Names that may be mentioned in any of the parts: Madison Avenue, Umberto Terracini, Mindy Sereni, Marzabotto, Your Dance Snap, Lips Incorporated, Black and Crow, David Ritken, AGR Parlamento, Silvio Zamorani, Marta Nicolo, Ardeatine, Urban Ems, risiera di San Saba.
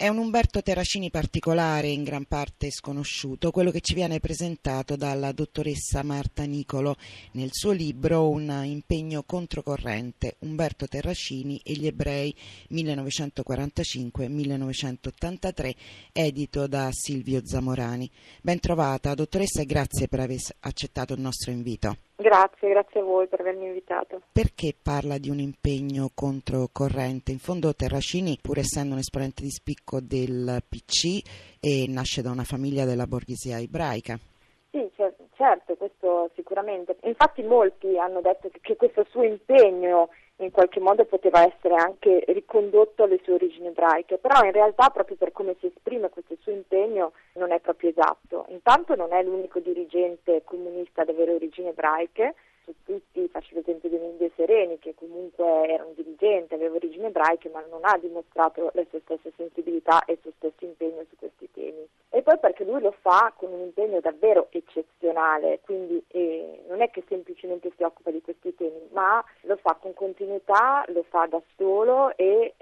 È un Umberto Terracini particolare, in gran parte sconosciuto, quello che ci viene presentato dalla dottoressa Marta Nicolo nel suo libro Un impegno controcorrente, Umberto Terracini e gli ebrei 1945-1983, edito da Silvio Zamorani. Ben trovata, dottoressa, e grazie per aver accettato il nostro invito. Grazie a voi per avermi invitato. Perché parla di un impegno controcorrente? In fondo Terracini, pur essendo un esponente di spicco del PC, nasce da una famiglia della borghesia ebraica. Sì, certo, questo sicuramente. Infatti molti hanno detto che questo suo impegno in qualche modo poteva essere anche ricondotto alle sue origini ebraiche, però in realtà proprio per come si esprime questo suo impegno non è proprio esatto. Intanto non è l'unico dirigente comunista ad avere origini ebraiche, su tutti faccio l'esempio di Mindy Sereni, che comunque era un dirigente, aveva origini ebraiche, ma non ha dimostrato la sua stessa sensibilità e il suo stesso impegno su questi temi. E poi perché lui lo fa con un impegno davvero eccezionale, quindi non è che semplicemente si occupa di questi temi, ma lo fa con continuità, lo fa da solo e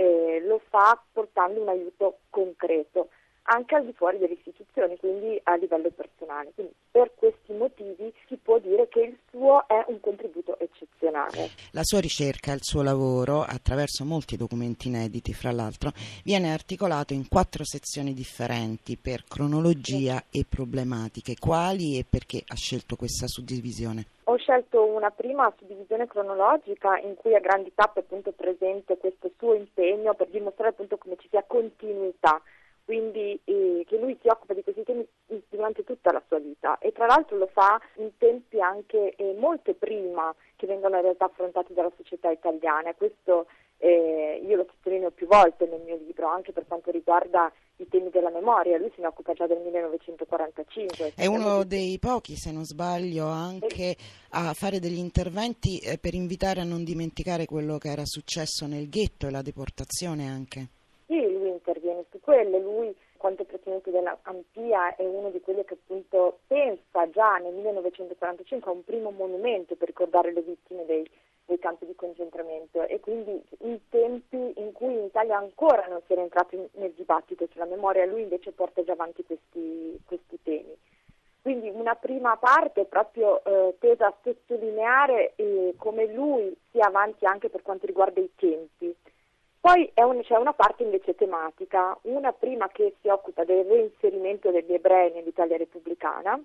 lo fa portando un aiuto concreto, anche al di fuori delle istituzioni, quindi a livello personale. Quindi per questi motivi si può dire che il suo è un contributo eccezionale. La sua ricerca, il suo lavoro, attraverso molti documenti inediti fra l'altro, viene articolato in 4 sezioni differenti per cronologia e problematiche. Quali e perché ha scelto questa suddivisione? Ho scelto una prima suddivisione cronologica in cui a grandi tappe appunto presente questo suo impegno per dimostrare appunto come ci sia continuità, quindi che lui si occupa di questi temi durante tutta la sua vita e tra l'altro lo fa in tempi anche molto prima che vengano in realtà affrontati dalla società italiana. Questo io lo sottolineo più volte nel mio libro, anche per quanto riguarda i temi della memoria. Lui se ne occupa già del 1945. È uno dei pochi, se non sbaglio, anche a fare degli interventi per invitare a non dimenticare quello che era successo nel ghetto e la deportazione anche. Sì, lui interviene su quello, lui, quanto presidente dell'AMPIA, è uno di quelli che appunto pensa già nel 1945 a un primo monumento per ricordare le vittime dei campi di concentramento, e quindi in tempi in cui in Italia ancora non si era entrato nel dibattito sulla memoria, lui invece porta già avanti questi temi. Quindi una prima parte proprio tesa a sottolineare come lui sia avanti anche per quanto riguarda i tempi. Poi c'è una parte invece tematica, una prima che si occupa del reinserimento degli ebrei nell'Italia repubblicana,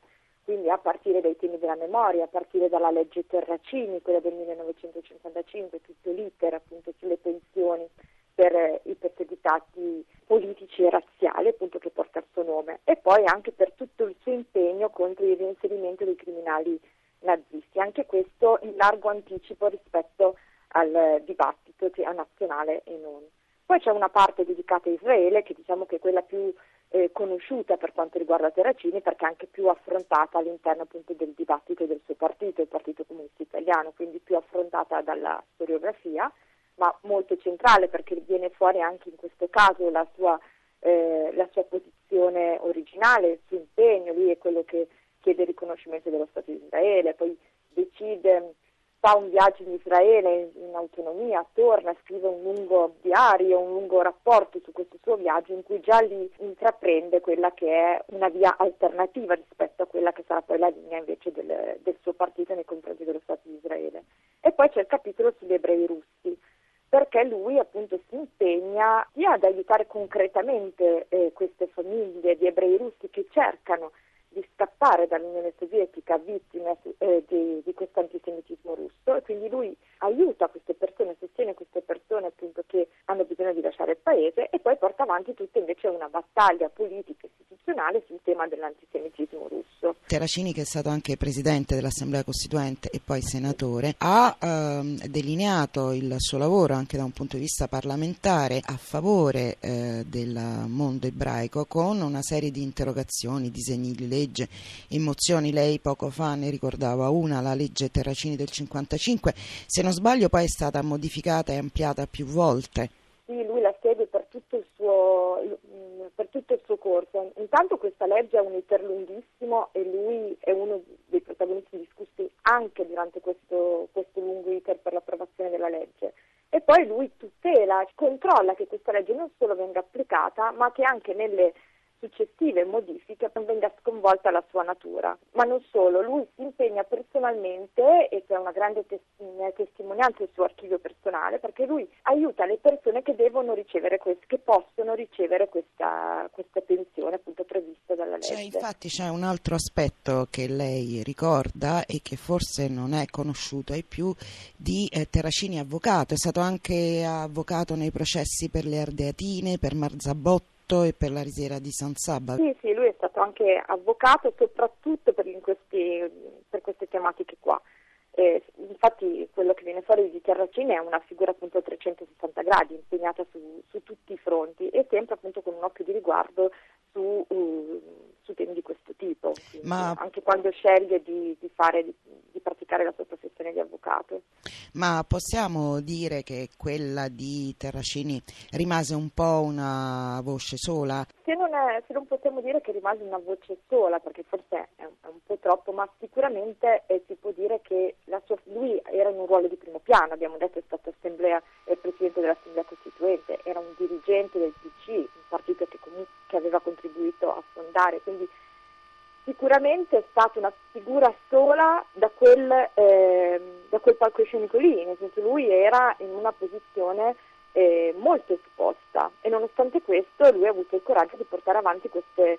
quindi a partire dai temi della memoria, a partire dalla legge Terracini, quella del 1955, tutto l'iter appunto sulle pensioni per i perseguitati politici e razziali, appunto, che porta il suo nome, e poi anche per tutto il suo impegno contro il reinserimento dei criminali nazisti, anche questo in largo anticipo rispetto al dibattito nazionale e non. Poi c'è una parte dedicata a Israele, che diciamo che è quella più conosciuta per quanto riguarda Terracini, perché è anche più affrontata all'interno appunto del dibattito del suo partito, il Partito Comunista Italiano, quindi più affrontata dalla storiografia, ma molto centrale perché viene fuori anche in questo caso la sua posizione originale, il suo impegno. Lui è quello che chiede il riconoscimento dello Stato di Israele, poi fa un viaggio in Israele in autonomia, torna, scrive un lungo diario, un lungo rapporto su questo suo viaggio in cui già lì intraprende quella che è una via alternativa rispetto a quella che sarà poi la linea invece del suo partito nei confronti dello Stato di Israele. E poi c'è il capitolo sugli ebrei russi, perché lui appunto si impegna sia ad aiutare concretamente queste famiglie di ebrei russi che cercano di scappare dall'Unione Sovietica vittime di questo antisemitismo russo, e quindi lui aiuta queste persone, sostiene queste persone appunto che hanno bisogno di lasciare il paese, e poi porta avanti tutta invece una battaglia politica e istituzionale internazionale sul tema dell'antisemitismo russo. Terracini, che è stato anche presidente dell'Assemblea Costituente e poi senatore, ha delineato il suo lavoro anche da un punto di vista parlamentare a favore del mondo ebraico con una serie di interrogazioni, disegni di legge e mozioni. Lei poco fa ne ricordava una, la legge Terracini del 55, se non sbaglio poi è stata modificata e ampliata più volte. Sì, lui la segue per tutto il suo corso. Intanto questa legge ha un iter lunghissimo e lui è uno dei protagonisti discussi anche durante questo lungo iter per l'approvazione della legge. E poi lui tutela, controlla che questa legge non solo venga applicata, ma che anche nelle successive modifiche non venga sconvolta la sua natura. Ma non solo, lui si impegna personalmente, e c'è una grande testimonianza del suo archivio personale, perché lui aiuta le persone che devono ricevere che possono ricevere questa pensione appunto prevista dalla legge. Infatti c'è un altro aspetto che lei ricorda e che forse non è conosciuto ai più di Terracini avvocato. È stato anche avvocato nei processi per le Ardeatine, per Marzabotto e per la risiera di San Saba. Sì, lui è stato anche avvocato soprattutto per queste tematiche qua. Infatti quello che viene fuori di Terracini è una figura appunto a 360 gradi, impegnata su tutti i fronti e sempre appunto con un occhio di riguardo su temi di questo tipo. Quindi, anche quando sceglie di praticare la sua professione di avvocato. Ma possiamo dire che quella di Terracini rimase un po' una voce sola? Se non possiamo dire che rimase una voce sola, perché forse è un po' troppo, ma sicuramente si può dire che lui era in un ruolo di primo piano. Abbiamo detto è stato presidente dell'Assemblea Costituente, era un dirigente del PC, un partito che aveva contribuito a fondare, quindi sicuramente è stata una figura sola da quel palcoscenico lì, nel senso lui era in una posizione molto esposta e nonostante questo lui ha avuto il coraggio di portare avanti queste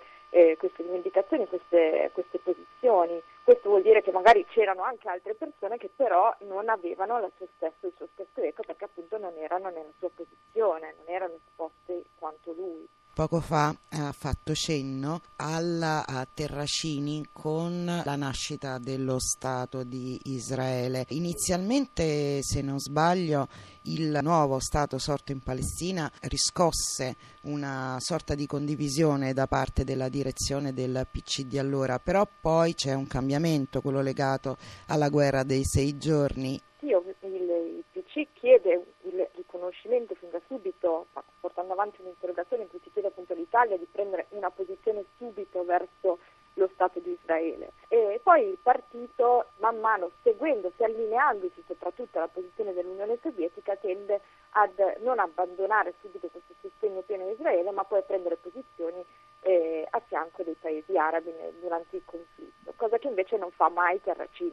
rivendicazioni, queste posizioni. Questo vuol dire che magari c'erano anche altre persone che però non avevano il suo stesso eco, perché appunto non erano nella sua posizione, non erano esposte quanto lui. Poco fa ha fatto cenno alla Terracini con la nascita dello Stato di Israele. Inizialmente, se non sbaglio, il nuovo Stato sorto in Palestina riscosse una sorta di condivisione da parte della direzione del PC di allora, però poi c'è un cambiamento, quello legato alla guerra dei 6 giorni. Il PC chiede il riconoscimento fin da subito, portando avanti un'interrogazione in cui si chiede appunto all'Italia di prendere una posizione subito verso lo Stato di Israele. E poi il partito, man mano seguendosi, allineandosi soprattutto alla posizione dell'Unione Sovietica, tende ad non abbandonare subito questo sostegno pieno di Israele, ma poi a prendere posizioni a fianco dei paesi arabi durante il conflitto, cosa che invece non fa mai Terracini.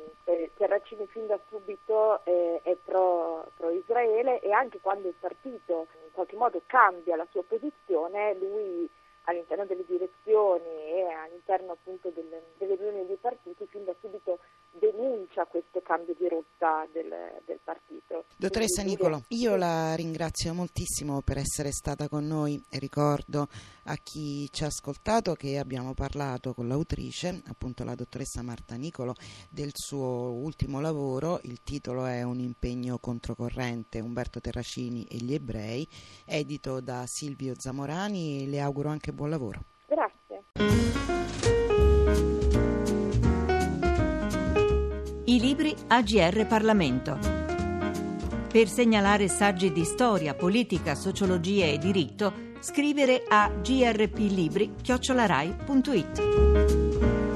Terracini fin da subito è pro Israele, e anche quando il partito in qualche modo cambia la sua posizione, lui all'interno delle direzioni e all'interno appunto delle riunioni dei partiti fin da subito denuncia questo cambio di rotta del partito. Dottoressa Nicolo, io la ringrazio moltissimo per essere stata con noi e ricordo a chi ci ha ascoltato che abbiamo parlato con l'autrice, appunto la dottoressa Marta Nicolo, del suo ultimo lavoro. Il titolo è Un impegno controcorrente, Umberto Terracini e gli ebrei, edito da Silvio Zamorani, e le auguro anche buon lavoro. Grazie. I libri AGR Parlamento. Per segnalare saggi di storia, politica, sociologia e diritto, scrivere a grplibri@rai.it.